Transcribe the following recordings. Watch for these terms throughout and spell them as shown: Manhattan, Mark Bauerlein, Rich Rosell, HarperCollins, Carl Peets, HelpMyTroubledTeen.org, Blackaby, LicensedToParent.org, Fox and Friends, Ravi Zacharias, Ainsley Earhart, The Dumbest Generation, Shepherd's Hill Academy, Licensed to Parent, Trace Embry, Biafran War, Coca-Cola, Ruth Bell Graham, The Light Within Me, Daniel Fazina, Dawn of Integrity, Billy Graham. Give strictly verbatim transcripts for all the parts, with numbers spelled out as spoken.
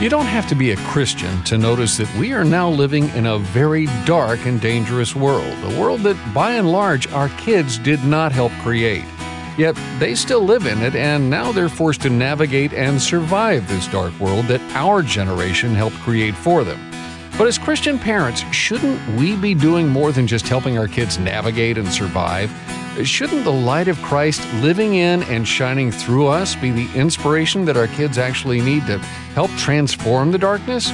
You don't have to be a Christian to notice that we are now living in a very dark and dangerous world, a world that, by and large, our kids did not help create. Yet they still live in it, and now they're forced to navigate and survive this dark world that our generation helped create for them. But as Christian parents, shouldn't we be doing more than just helping our kids navigate and survive? Shouldn't the light of Christ living in and shining through us be the inspiration that our kids actually need to help transform the darkness?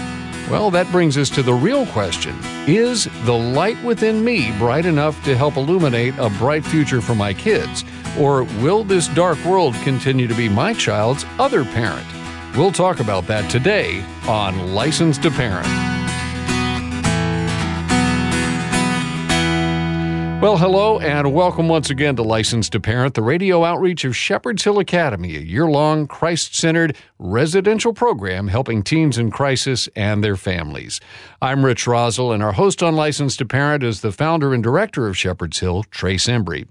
Well, that brings us to the real question. Is the light within me bright enough to help illuminate a bright future for my kids? Or will this dark world continue to be my child's other parent? We'll talk about that today on Licensed to Parent. Well, hello and welcome once again to Licensed to Parent, the radio outreach of Shepherd's Hill Academy, a year-long, Christ-centered residential program helping teens in crisis and their families. I'm Rich Rosell, and our host on Licensed to Parent is the founder and director of Shepherd's Hill, Trace Embry.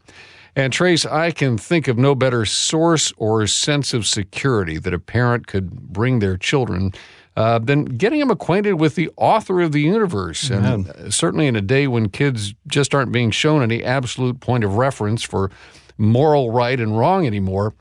And Trace, I can think of no better source or sense of security that a parent could bring their children Uh, then getting them acquainted with the author of the universe. And yeah. Certainly in a day when kids just aren't being shown any absolute point of reference for moral right and wrong anymore,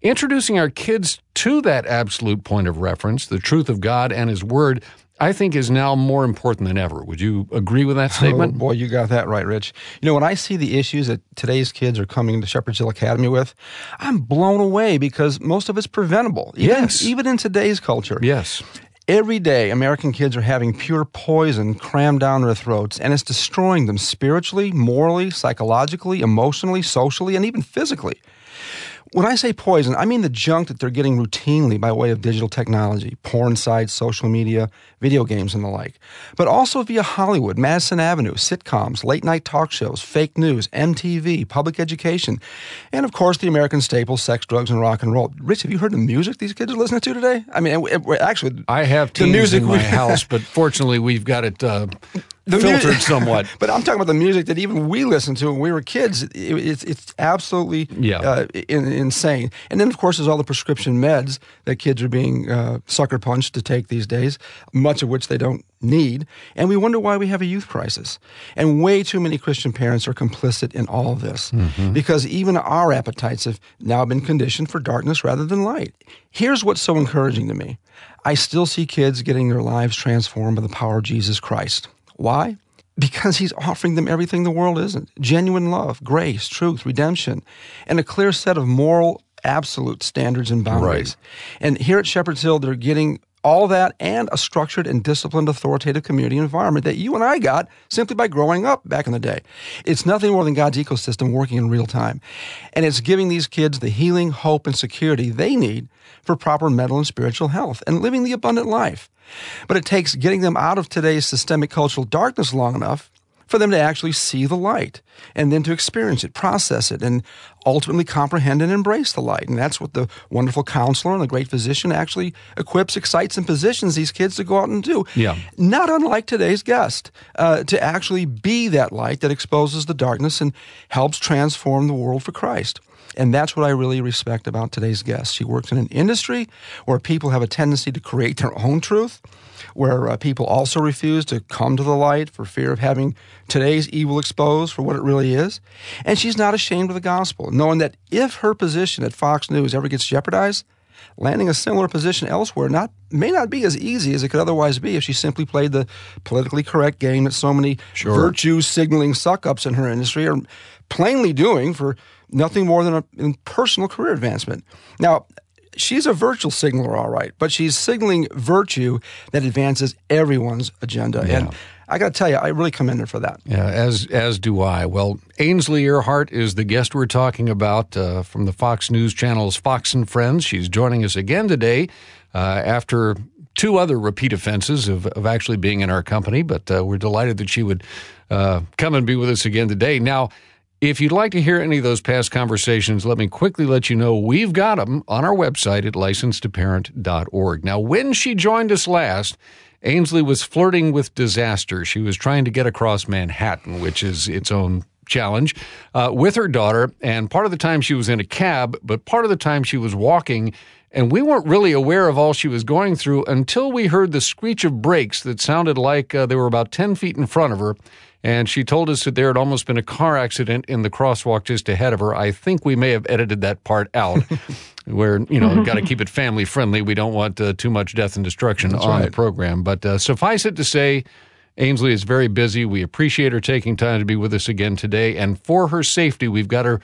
introducing our kids to that absolute point of reference, the truth of God and His Word, I think is now more important than ever. Would you agree with that statement? Oh, boy, you got that right, Rich. You know, when I see the issues that today's kids are coming to Shepherd's Hill Academy with, I'm blown away because most of it's preventable. Even, yes. Even in today's culture. Yes. Every day, American kids are having pure poison crammed down their throats, and it's destroying them spiritually, morally, psychologically, emotionally, socially, and even physically. When I say poison, I mean the junk that they're getting routinely by way of digital technology, porn sites, social media, video games, and the like. But also via Hollywood, Madison Avenue, sitcoms, late-night talk shows, fake news, M T V, public education, and, of course, the American staples, sex, drugs, and rock and roll. Rich, have you heard the music these kids are listening to today? I mean, actually, I have the music in my house, but fortunately we've got it uh, filtered mu- somewhat. But I'm talking about the music that even we listened to when we were kids. It, it's, it's absolutely yeah. uh, in, insane. And then, of course, there's all the prescription meds that kids are being uh, sucker punched to take these days, much of which they don't need. And we wonder why we have a youth crisis. And way too many Christian parents are complicit in all of this mm-hmm. because even our appetites have now been conditioned for darkness rather than light. Here's what's so encouraging to me. I still see kids getting their lives transformed by the power of Jesus Christ. Why? Because He's offering them everything the world isn't. Genuine love, grace, truth, redemption, and a clear set of moral absolute standards and boundaries. Right. And here at Shepherd's Hill, they're getting all that and a structured and disciplined authoritative community environment that you and I got simply by growing up back in the day. It's nothing more than God's ecosystem working in real time. And it's giving these kids the healing, hope, and security they need for proper mental and spiritual health and living the abundant life. But it takes getting them out of today's systemic cultural darkness long enough for them to actually see the light and then to experience it, process it, and ultimately comprehend and embrace the light. And that's what the wonderful counselor and the great physician actually equips, excites, and positions these kids to go out and do. Yeah. Not unlike today's guest, uh, to actually be that light that exposes the darkness and helps transform the world for Christ. And that's what I really respect about today's guest. She works in an industry where people have a tendency to create their own truth, where uh, people also refuse to come to the light for fear of having today's evil exposed for what it really is. And she's not ashamed of the gospel, knowing that if her position at Fox News ever gets jeopardized, landing a similar position elsewhere not may not be as easy as it could otherwise be if she simply played the politically correct game that so many sure. virtue-signaling suck-ups in her industry are plainly doing for nothing more than a in personal career advancement. Now, she's a virtual signaler, all right, but she's signaling virtue that advances everyone's agenda. Yeah. And I got to tell you, I really commend her for that. Yeah, as as do I. Well, Ainsley Earhart is the guest we're talking about uh, from the Fox News Channel's Fox and Friends. She's joining us again today uh, after two other repeat offenses of, of actually being in our company, but uh, we're delighted that she would uh, come and be with us again today. Now, if you'd like to hear any of those past conversations, let me quickly let you know we've got them on our website at licensed to parent dot org. Now, when she joined us last, Ainsley was flirting with disaster. She was trying to get across Manhattan, which is its own challenge, uh, with her daughter, and part of the time she was in a cab, but part of the time she was walking, and we weren't really aware of all she was going through until we heard the screech of brakes that sounded like uh, they were about ten feet in front of her, and she told us that there had almost been a car accident in the crosswalk just ahead of her. I think we may have edited that part out. Where, you know, got to keep it family-friendly. We don't want uh, too much death and destruction That's on right. the program. But uh, suffice it to say, Ainsley is very busy. We appreciate her taking time to be with us again today. And for her safety, we've got her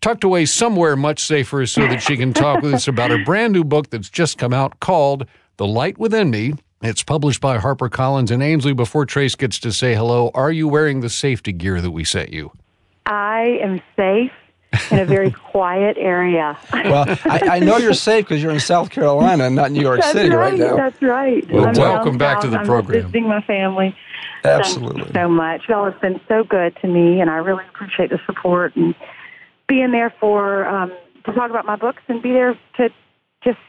tucked away somewhere much safer so that she can talk with us about her brand-new book that's just come out called The Light Within Me. It's published by HarperCollins. And Ainsley, before Trace gets to say hello, are you wearing the safety gear that we sent you? I am safe. In a very quiet area. Well, I, I know you're safe because you're in South Carolina and not New York that's City right, right now. That's right. Well, I'm welcome back to the I'm program. I'm visiting my family. Absolutely. Thank you so much. Y'all have been so good to me, and I really appreciate the support and being there for um, to talk about my books and be there to just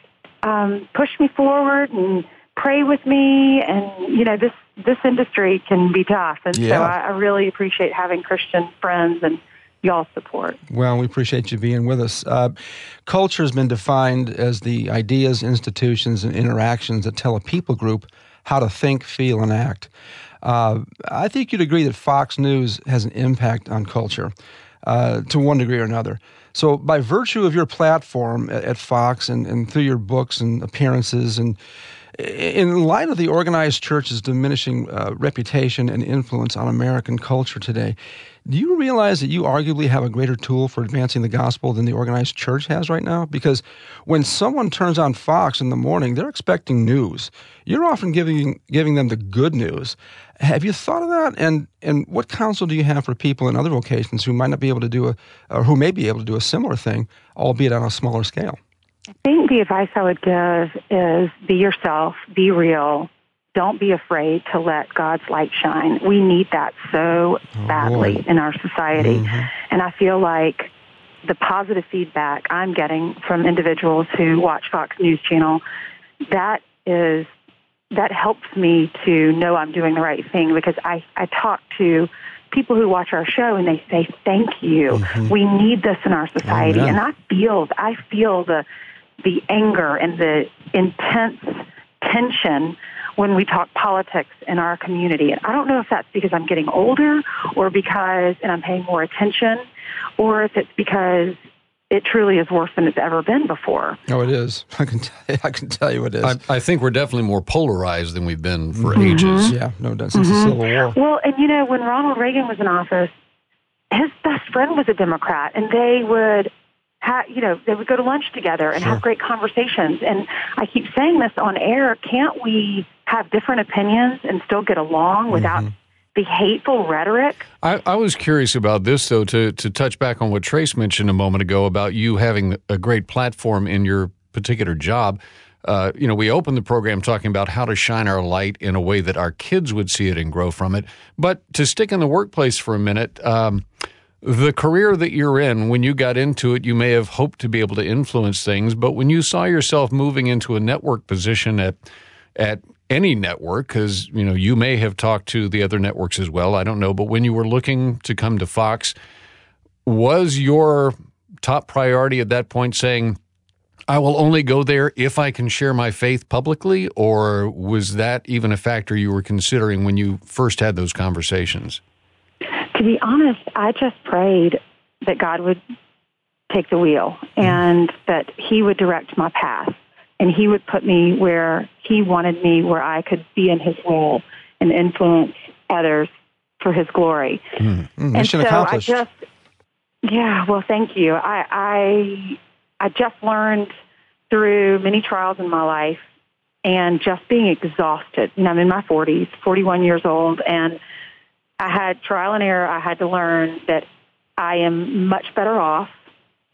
um, push me forward and pray with me. And, you know, this, this industry can be tough. And yeah. so I, I really appreciate having Christian friends and y'all support. Well, we appreciate you being with us. Uh, culture has been defined as the ideas, institutions, and interactions that tell a people group how to think, feel, and act. Uh, I think you'd agree that Fox News has an impact on culture uh, to one degree or another. So by virtue of your platform at, at Fox and, and through your books and appearances, and in light of the organized church's diminishing uh, reputation and influence on American culture today, do you realize that you arguably have a greater tool for advancing the gospel than the organized church has right now? Because when someone turns on Fox in the morning, they're expecting news. You're often giving giving them the good news. Have you thought of that? And and what counsel do you have for people in other vocations who might not be able to do a, or who may be able to do a similar thing, albeit on a smaller scale? I think the advice I would give is be yourself, be real. Don't be afraid to let God's light shine. We need that so badly oh, in our society. Mm-hmm. And I feel like the positive feedback I'm getting from individuals who watch Fox News Channel, that is that helps me to know I'm doing the right thing, because I, I talk to people who watch our show and they say, thank you. Mm-hmm. We need this in our society. Oh, yeah. And I feel, I feel the, the anger and the intense tension when we talk politics in our community. And I don't know if that's because I'm getting older or because, and I'm paying more attention, or if it's because it truly is worse than it's ever been before. Oh, it is. I can tell you, I can tell you it is. I, I think we're definitely more polarized than we've been for mm-hmm. ages. Yeah, no doubt, since mm-hmm. the Civil War. Well, and you know, when Ronald Reagan was in office, his best friend was a Democrat, and they would How, you know, they would go to lunch together and sure. have great conversations. And I keep saying this on air, can't we have different opinions and still get along without mm-hmm. the hateful rhetoric? I, I was curious about this, though, to, to touch back on what Trace mentioned a moment ago about you having a great platform in your particular job. Uh, you know, we opened the program talking about how to shine our light in a way that our kids would see it and grow from it. But to stick in the workplace for a minute, um, the career that you're in, when you got into it, you may have hoped to be able to influence things, but when you saw yourself moving into a network position at at any network, because you know you may have talked to the other networks as well, I don't know, but when you were looking to come to Fox, was your top priority at that point saying, I will only go there if I can share my faith publicly, or was that even a factor you were considering when you first had those conversations? To be honest, I just prayed that God would take the wheel and that he would direct my path and he would put me where he wanted me, where I could be in his will and influence others for his glory. Mm, mm, and mission so accomplished. I just, yeah, well, thank you. I, I, I just learned through many trials in my life and just being exhausted. You know, I'm in my forties, forty-one years old, and I had trial and error. I had to learn that I am much better off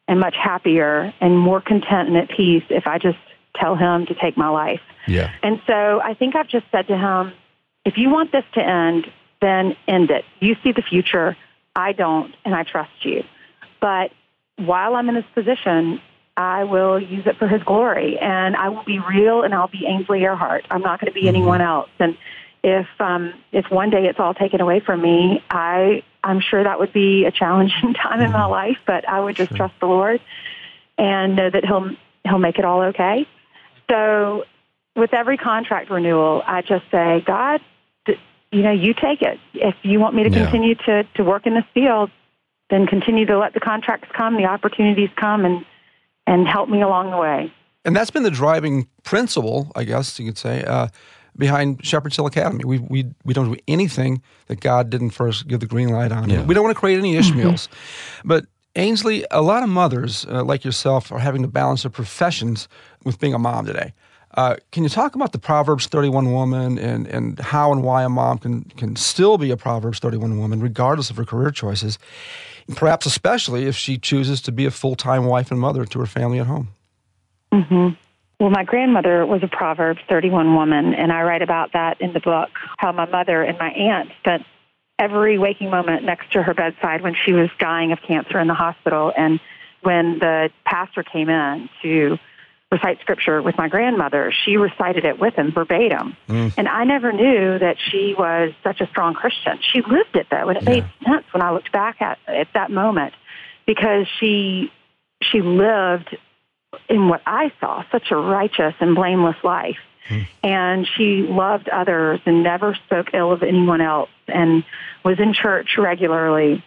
and much happier and more content and at peace if I just tell him to take my life. Yeah. And so I think I've just said to him, if you want this to end, then end it. You see the future. I don't, and I trust you. But while I'm in this position, I will use it for his glory, and I will be real, and I'll be Ainsley Earhart. I'm not going to be mm-hmm. anyone else. And If um, if one day it's all taken away from me, I, I'm sure that would be a challenging time in my life, but I would just sure. trust the Lord and know that he'll he'll make it all okay. So with every contract renewal, I just say, God, you know, you take it. If you want me to yeah. continue to, to work in this field, then continue to let the contracts come, the opportunities come, and and help me along the way. And that's been the driving principle, I guess you could say, uh, behind Shepherd's Hill Academy. We we we don't do anything that God didn't first give the green light on. Yeah. We don't want to create any Ishmaels. But Ainsley, a lot of mothers uh, like yourself are having to balance their professions with being a mom today. Uh, can you talk about the Proverbs thirty-one woman and, and how and why a mom can, can still be a Proverbs thirty-one woman regardless of her career choices, perhaps especially if she chooses to be a full-time wife and mother to her family at home? Mm-hmm. Well, my grandmother was a Proverbs thirty-one woman, and I write about that in the book, how my mother and my aunt spent every waking moment next to her bedside when she was dying of cancer in the hospital and when the pastor came in to recite scripture with my grandmother, she recited it with him verbatim. Mm. And I never knew that she was such a strong Christian. She lived it, though, and it yeah. made sense when I looked back at, at that moment because she she lived in what I saw, such a righteous and blameless life. Mm. And she loved others and never spoke ill of anyone else and was in church regularly,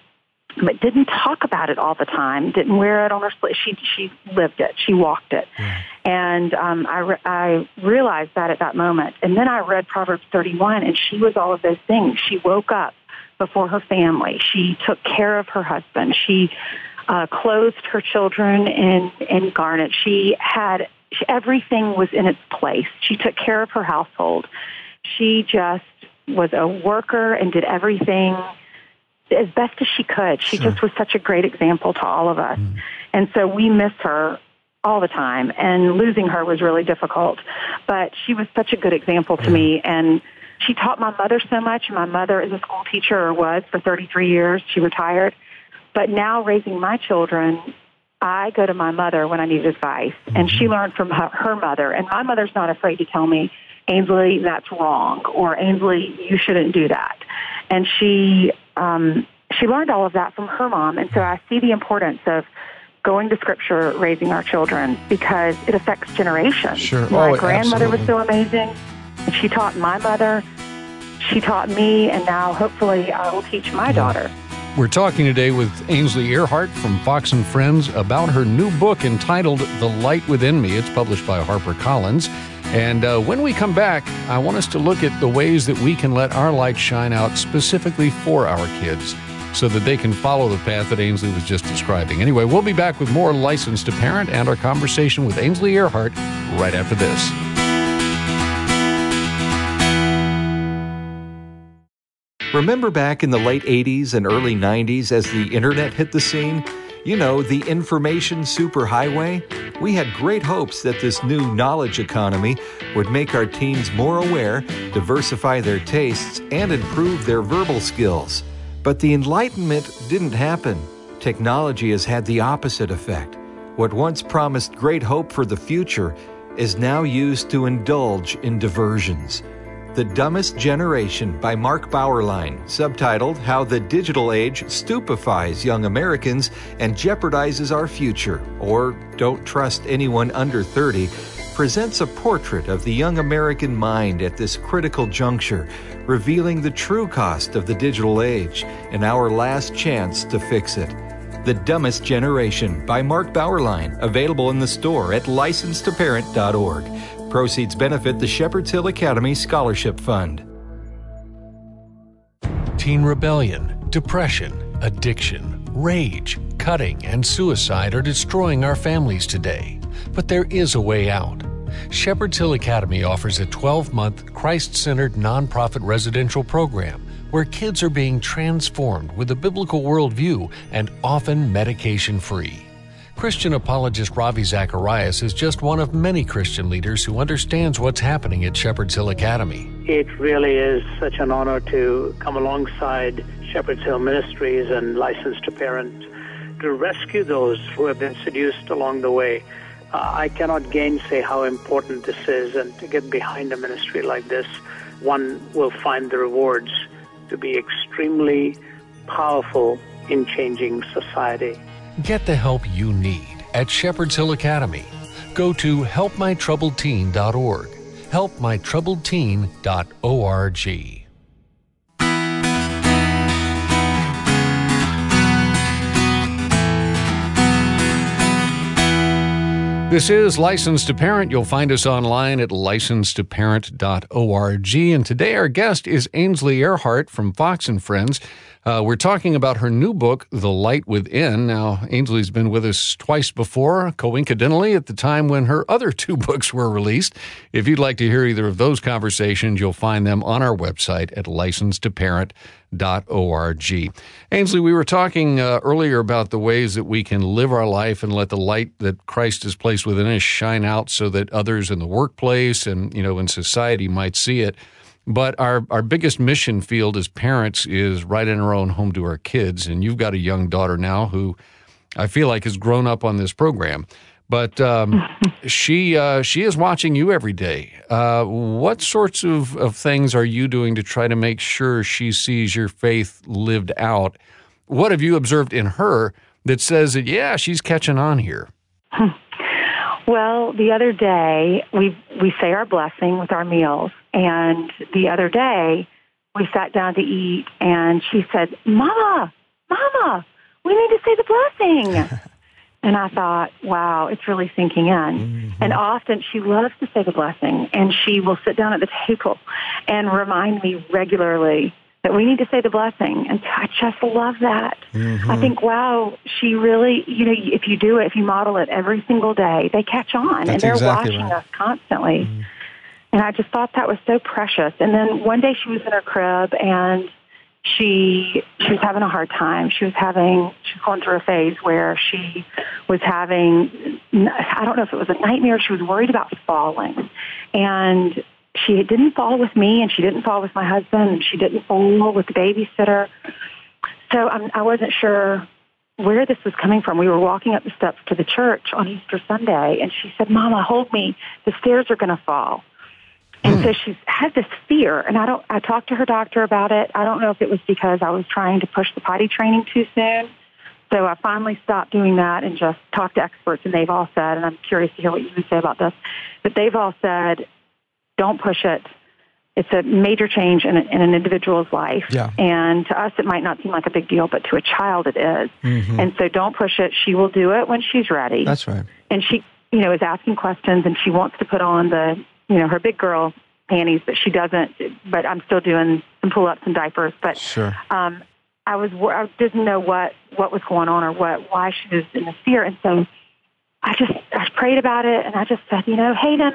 but didn't talk about it all the time, didn't wear it on her sleeve. She she lived it. She walked it. Mm. And um, I, re- I realized that at that moment. And then I read Proverbs thirty-one, and she was all of those things. She woke up before her family. She took care of her husband. She uh, clothed her children in, in garnet. She had she, everything was in its place. She took care of her household. She just was a worker and did everything as best as she could. She sure. just was such a great example to all of us. Mm. And so we miss her all the time, and losing her was really difficult. But she was such a good example to yeah. me, and she taught my mother so much. My mother is a school teacher, or was, for thirty-three years. She retired. But now raising my children, I go to my mother when I need advice, mm-hmm. and she learned from her, her mother. And my mother's not afraid to tell me, Ainsley, that's wrong, or Ainsley, you shouldn't do that. And she um, she learned all of that from her mom, and so I see the importance of going to Scripture, raising our children, because it affects generations. Sure. My oh, grandmother absolutely. was so amazing, and she taught my mother, she taught me, and now hopefully I will teach my daughter. We're talking today with Ainsley Earhart from Fox and Friends about her new book entitled The Light Within Me. It's published by HarperCollins. And uh, when we come back, I want us to look at the ways that we can let our light shine out specifically for our kids so that they can follow the path that Ainsley was just describing. Anyway, we'll be back with more Licensed to Parent and our conversation with Ainsley Earhart right after this. Remember back in the late eighties and early nineties as the internet hit the scene? You know, the information superhighway? We had great hopes that this new knowledge economy would make our teens more aware, diversify their tastes, and improve their verbal skills. But the Enlightenment didn't happen. Technology has had the opposite effect. What once promised great hope for the future is now used to indulge in diversions. The Dumbest Generation by Mark Bauerlein, subtitled How the Digital Age Stupefies Young Americans and Jeopardizes Our Future, or Don't Trust Anyone Under thirty, presents a portrait of the young American mind at this critical juncture, revealing the true cost of the digital age and our last chance to fix it. The Dumbest Generation by Mark Bauerlein, available in the store at licensed to parent dot org. Proceeds benefit the Shepherd's Hill Academy Scholarship Fund. Teen rebellion, depression, addiction, rage, cutting, and suicide are destroying our families today. But there is a way out. Shepherd's Hill Academy offers a twelve-month, Christ-centered nonprofit residential program where kids are being transformed with a biblical worldview and often medication-free. Christian apologist Ravi Zacharias is just one of many Christian leaders who understands what's happening at Shepherd's Hill Academy. It really is such an honor to come alongside Shepherd's Hill Ministries and Licensed to Parent to rescue those who have been seduced along the way. Uh, I cannot gainsay how important this is, and to get behind a ministry like this, one will find the rewards to be extremely powerful in changing society. Get the help you need at Shepherd's Hill Academy. go to help my troubled teen dot org. help my troubled teen dot org. This is Licensed to Parent. You'll find us online at licensed to parent dot org. And today our guest is Ainsley Earhart from Fox and Friends. Uh, we're talking about her new book, The Light Within. Now, Ainsley's been with us twice before, coincidentally, at the time when her other two books were released. If you'd like to hear either of those conversations, you'll find them on our website at licensed to parent dot org. Ainsley, we were talking uh, earlier about the ways that we can live our life and let the light that Christ has placed within us shine out so that others in the workplace and, you know, in society might see it. But our, our biggest mission field as parents is right in our own home to our kids. And you've got a young daughter now who I feel like has grown up on this program. But um, she uh, she is watching you every day. Uh, what sorts of, of things are you doing to try to make sure she sees your faith lived out? What have you observed in her that says that, yeah, she's catching on here? Well, the other day, we we say our blessing with our meals. And the other day, we sat down to eat, and she said, Mama, Mama, we need to say the blessing. And I thought, wow, it's really sinking in. Mm-hmm. And often she loves to say the blessing, and she will sit down at the table and remind me regularly that we need to say the blessing. And I just love that. Mm-hmm. I think, wow, she really, you know, if you do it, if you model it every single day, they catch on. That's and they're exactly watching right. us constantly. Mm-hmm. And I just thought that was so precious. And then one day she was in her crib, and she she was having a hard time. She was having, she was going through a phase where she was having, I don't know if it was a nightmare, she was worried about falling. And she didn't fall with me, and she didn't fall with my husband, and she didn't fall with the babysitter. So I'm, I wasn't sure where this was coming from. We were walking up the steps to the church on Easter Sunday, and she said, Mama, hold me. The stairs are going to fall. And mm. so she had this fear, and I don't. I talked to her doctor about it. I don't know if it was because I was trying to push the potty training too soon. So I finally stopped doing that and just talked to experts, and they've all said, and I'm curious to hear what you would say about this, but they've all said, don't push it. It's a major change in, a, in an individual's life. Yeah. And to us, it might not seem like a big deal, but to a child, it is. Mm-hmm. And so don't push it. She will do it when she's ready. That's right. And she, you know, is asking questions, and she wants to put on the, you know, her big girl panties, but she doesn't, but I'm still doing some pull-ups and diapers. But sure. um, I was, I didn't know what, what was going on or what, why she was in this fear. And so I just, I prayed about it, and I just said, you know, Hayden,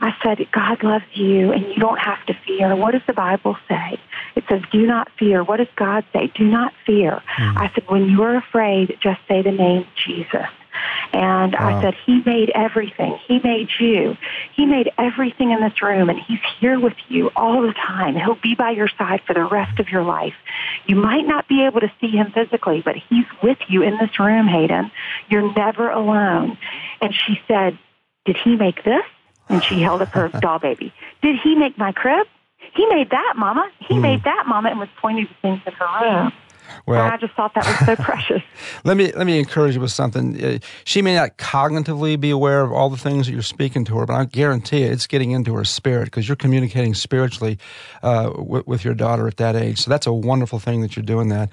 I said, God loves you, and you don't have to fear. What does the Bible say? It says, do not fear. What does God say? Do not fear. Mm-hmm. I said, when you are afraid, just say the name Jesus. And wow. I said, he made everything. He made you. He made everything in this room, and he's here with you all the time. He'll be by your side for the rest of your life. You might not be able to see him physically, but he's with you in this room, Hayden. You're never alone. And she said, did he make this? And she held up her doll baby. Did he make my crib? He made that, Mama. He mm. made that, Mama, and was pointing to things in her room. Well, and I just thought that was so precious. Let me let me encourage you with something. She may not cognitively be aware of all the things that you're speaking to her, but I guarantee you it's getting into her spirit because you're communicating spiritually uh, with, with your daughter at that age. So that's a wonderful thing that you're doing that.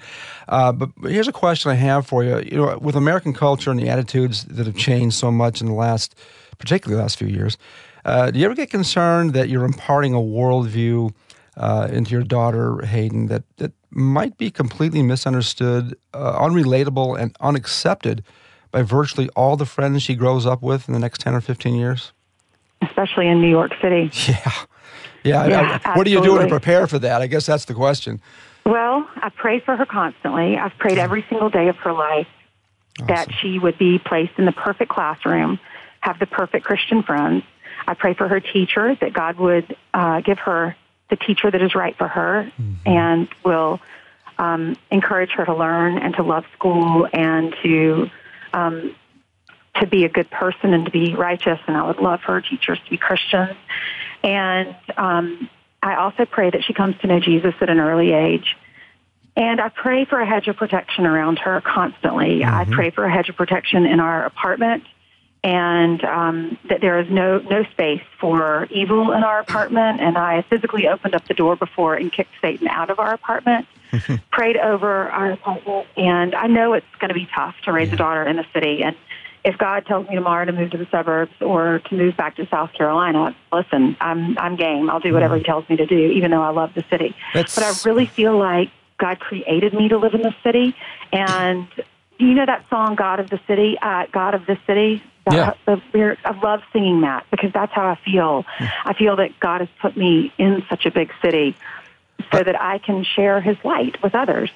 Uh, but here's a question I have for you. You know, with American culture and the attitudes that have changed so much in the last, particularly the last few years, uh, do you ever get concerned that you're imparting a worldview uh, into your daughter, Hayden, that that might be completely misunderstood, uh, unrelatable, and unaccepted by virtually all the friends she grows up with in the next ten or fifteen years? Especially in New York City. Yeah. Yeah. yeah I, I, what are you doing to prepare for that? I guess that's the question. Well, I pray for her constantly. I've prayed every single day of her life awesome. that she would be placed in the perfect classroom, have the perfect Christian friends. I pray for her teacher, that God would uh, give her the teacher that is right for her mm-hmm. and will um, encourage her to learn and to love school and to um, to be a good person and to be righteous. And I would love for her teachers to be Christians. And um, I also pray that she comes to know Jesus at an early age. And I pray for a hedge of protection around her constantly. Mm-hmm. I pray for a hedge of protection in our apartment and um, that there is no, no space for evil in our apartment. And I physically opened up the door before and kicked Satan out of our apartment, prayed over our apartment. And I know it's going to be tough to raise yeah. a daughter in the city. And if God tells me tomorrow to move to the suburbs or to move back to South Carolina, listen, I'm I'm game. I'll do whatever He tells me to do, even though I love the city. That's... But I really feel like God created me to live in the city. And do you know that song, God of the City, uh, God of the City? Yeah. I love singing that because that's how I feel. Yeah. I feel that God has put me in such a big city so uh, that I can share His light with others.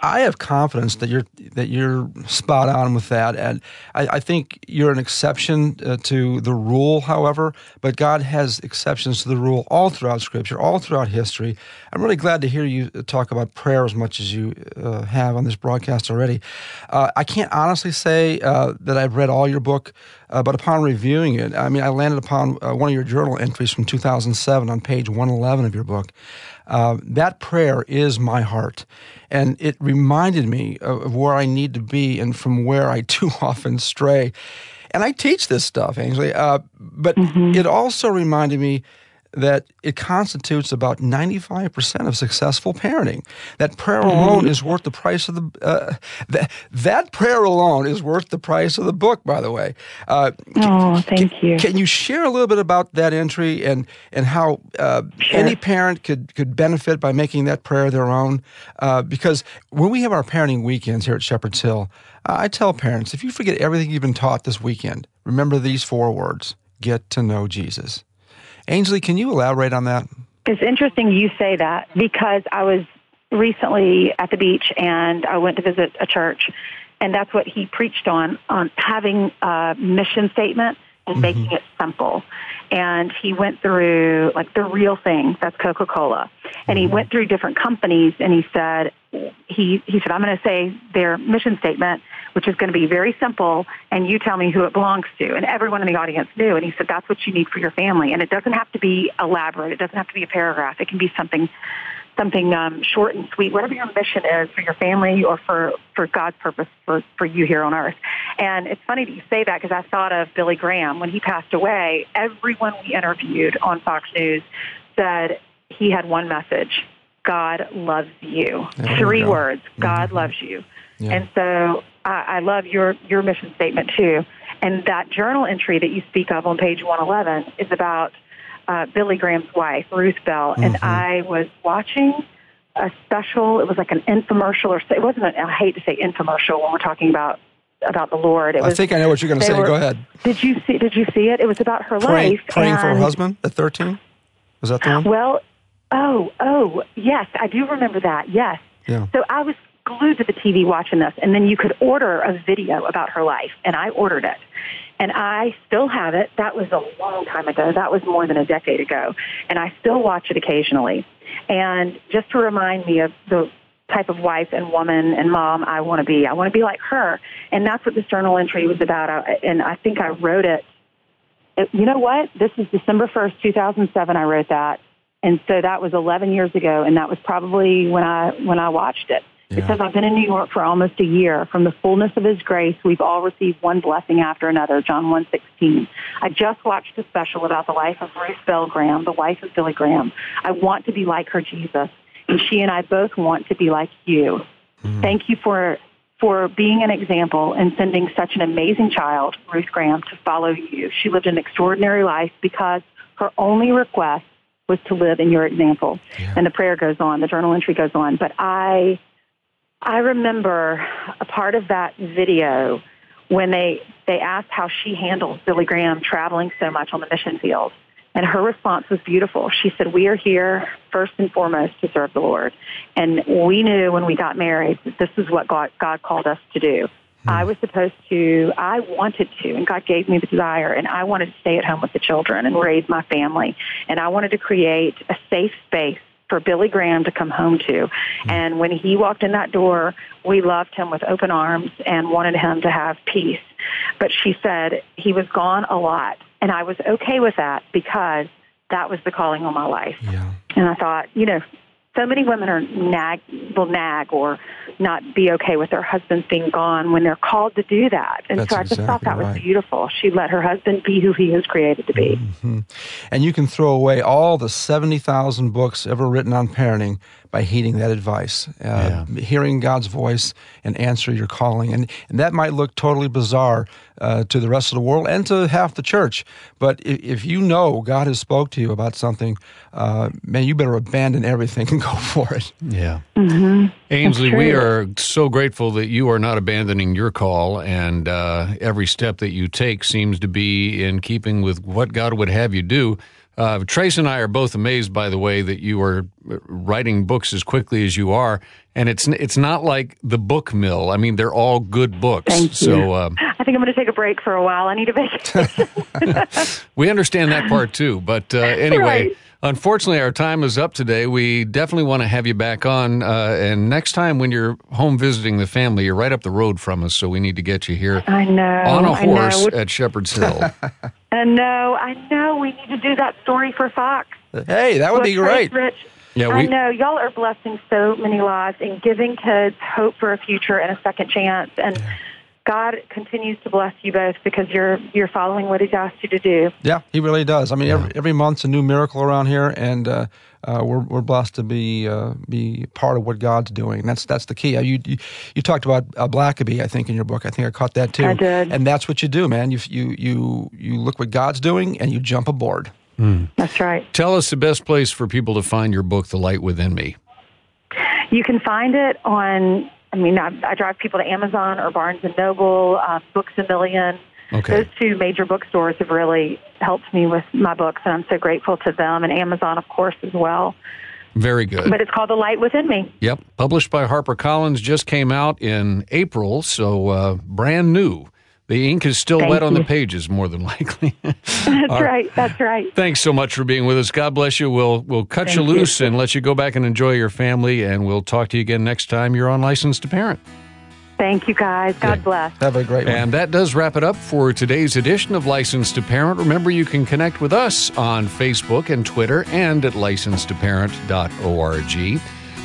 I have confidence that you're that you're spot on with that, and I, I think you're an exception uh, to the rule. However, but God has exceptions to the rule all throughout Scripture, all throughout history. I'm really glad to hear you talk about prayer as much as you uh, have on this broadcast already. Uh, I can't honestly say uh, that I've read all your book, uh, but upon reviewing it, I mean, I landed upon uh, one of your journal entries from two thousand seven on page one eleven of your book. Uh, that prayer is my heart, and it reminded me of, of where I need to be and from where I too often stray. And I teach this stuff, Ainsley, uh, but mm-hmm. it also reminded me that it constitutes about ninety-five percent of successful parenting. That prayer alone mm-hmm. is worth the price of the uh, that that prayer alone is worth the price of the book. By the way, uh, oh, can, thank can, you. Can you share a little bit about that entry and and how uh, sure. any parent could could benefit by making that prayer their own? Uh, because when we have our parenting weekends here at Shepherd's Hill, uh, I tell parents, if you forget everything you've been taught this weekend, remember these four words: get to know Jesus. Ainsley, can you elaborate on that? It's interesting you say that because I was recently at the beach and I went to visit a church, and that's what he preached on, on having a mission statement and mm-hmm. making it simple. And he went through, like, the real thing, that's Coca-Cola. And mm-hmm. he went through different companies, and he said, he, he said, I'm going to say their mission statement, which is going to be very simple, and you tell me who it belongs to. And everyone in the audience knew. And he said, that's what you need for your family. And it doesn't have to be elaborate. It doesn't have to be a paragraph. It can be something something um, short and sweet, whatever your mission is for your family or for, for God's purpose for, for you here on earth. And it's funny that you say that because I thought of Billy Graham. When he passed away, everyone we interviewed on Fox News said he had one message: God loves you. Three words: God mm-hmm. loves you. Yeah. And so I, I love your, your mission statement too. And that journal entry that you speak of on page one eleven is about uh, Billy Graham's wife, Ruth Bell. Mm-hmm. And I was watching a special, it was like an infomercial, or it wasn't, an, I hate to say infomercial when we're talking about about the Lord. It was, I think I know what you're going to say. Were, Go ahead. Did you see, did you see it? It was about her Pray, life. Praying for her husband at thirteen? Was that the one? Well, oh, oh, yes, I do remember that, yes. Yeah. So I was glued to the T V watching this, and then you could order a video about her life, and I ordered it. And I still have it. That was a long time ago. That was more than a decade ago. And I still watch it occasionally. And just to remind me of the type of wife and woman and mom I want to be. I want to be like her. And that's what this journal entry was about. I, and I think I wrote it. You know what? This is December first, two thousand seven, I wrote that. And so that was eleven years ago, and that was probably when I when I watched it. Yeah. Because I've been in New York for almost a year. From the fullness of His grace, we've all received one blessing after another, John one sixteen. I just watched a special about the life of Ruth Bell Graham, the wife of Billy Graham. I want to be like her, Jesus, and she and I both want to be like you. Mm-hmm. Thank you for for being an example and sending such an amazing child, Ruth Graham, to follow you. She lived an extraordinary life because her only request was to live in your example. Yeah. And the prayer goes on, the journal entry goes on. But I... I remember a part of that video when they, they asked how she handles Billy Graham traveling so much on the mission field. And her response was beautiful. She said, we are here first and foremost to serve the Lord. And we knew when we got married that this is what God, God called us to do. Hmm. I was supposed to, I wanted to, and God gave me the desire, and I wanted to stay at home with the children and raise my family. And I wanted to create a safe space for Billy Graham to come home to. And when he walked in that door, we loved him with open arms and wanted him to have peace. But she said he was gone a lot, and I was okay with that because that was the calling on my life. Yeah. And I thought, you know, So many women are nag, will nag or not be okay with their husbands being gone when they're called to do that. And That's so I just exactly thought that right. was beautiful. She let her husband be who he was created to be. Mm-hmm. And you can throw away all the seventy thousand books ever written on parenting by heeding that advice, uh, yeah. hearing God's voice and answer your calling. And, and that might look totally bizarre uh, to the rest of the world and to half the church. But if, if you know God has spoke to you about something, uh, man, you better abandon everything and go for it. Yeah. Mm-hmm. Ainsley, we are so grateful that you are not abandoning your call, and uh, every step that you take seems to be in keeping with what God would have you do. Uh, Trace and I are both amazed, by the way, that you are writing books as quickly as you are, and it's it's not like the book mill. I mean, they're all good books. Thank you. So, um, I think I'm going to take a break for a while. I need a vacation. We understand that part, too. But uh, anyway, right. Unfortunately, our time is up today. We definitely want to have you back on, uh, and next time when you're home visiting the family, you're right up the road from us, so we need to get you here I know, on a horse at Shepherd's Hill. I know, I know. We need to do that story for Fox. Hey, that would Look, be great. Rich. Yeah, we... I know. Y'all are blessing so many lives and giving kids hope for a future and a second chance. And yeah. God continues to bless you both because you're you're following what He's asked you to do. Yeah, He really does. I mean, yeah. every, every month's a new miracle around here, and uh, uh, we're we're blessed to be uh, be part of what God's doing. And that's that's the key. You you, you talked about uh, Blackaby, I think, in your book. I think I caught that too. I did. And that's what you do, man. You you you you look what God's doing, and you jump aboard. Mm. That's right. Tell us the best place for people to find your book, The Light Within Me. You can find it on. I mean, I, I drive people to Amazon or Barnes and Noble, uh, Books A Million. Okay. Those two major bookstores have really helped me with my books, and I'm so grateful to them, and Amazon, of course, as well. Very good. But it's called The Light Within Me. Yep. Published by HarperCollins, just came out in April, so uh, brand new. The ink is still Thank wet you. On the pages, more than likely. That's All right. That's right. Thanks so much for being with us. God bless you. We'll we'll cut Thank you loose you. And let you go back and enjoy your family, and we'll talk to you again next time you're on Licensed to Parent. Thank you, guys. God yeah. bless. Have a great one. And that does wrap it up for today's edition of Licensed to Parent. Remember, you can connect with us on Facebook and Twitter and at licensed to parent dot org.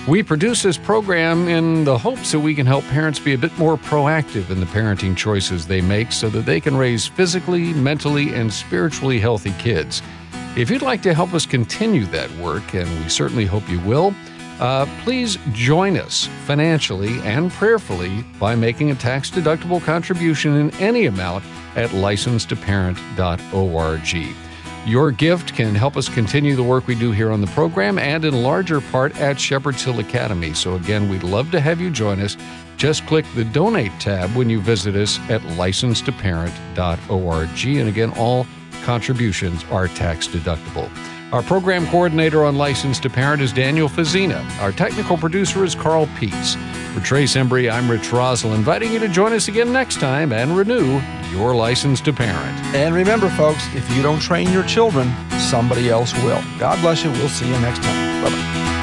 We produce this program in the hopes that we can help parents be a bit more proactive in the parenting choices they make so that they can raise physically, mentally, and spiritually healthy kids. If you'd like to help us continue that work, and we certainly hope you will, uh, please join us financially and prayerfully by making a tax-deductible contribution in any amount at licensed to parent dot org. Your gift can help us continue the work we do here on the program and in larger part at Shepherd's Hill Academy. So again, we'd love to have you join us. Just click the Donate tab when you visit us at licensed to parent dot org. And again, all contributions are tax deductible. Our program coordinator on Licensed to Parent is Daniel Fazina. Our technical producer is Carl Peets. For Trace Embry, I'm Rich Rosell, inviting you to join us again next time and renew your License to Parent. And remember, folks, if you don't train your children, somebody else will. God bless you. We'll see you next time. Bye-bye.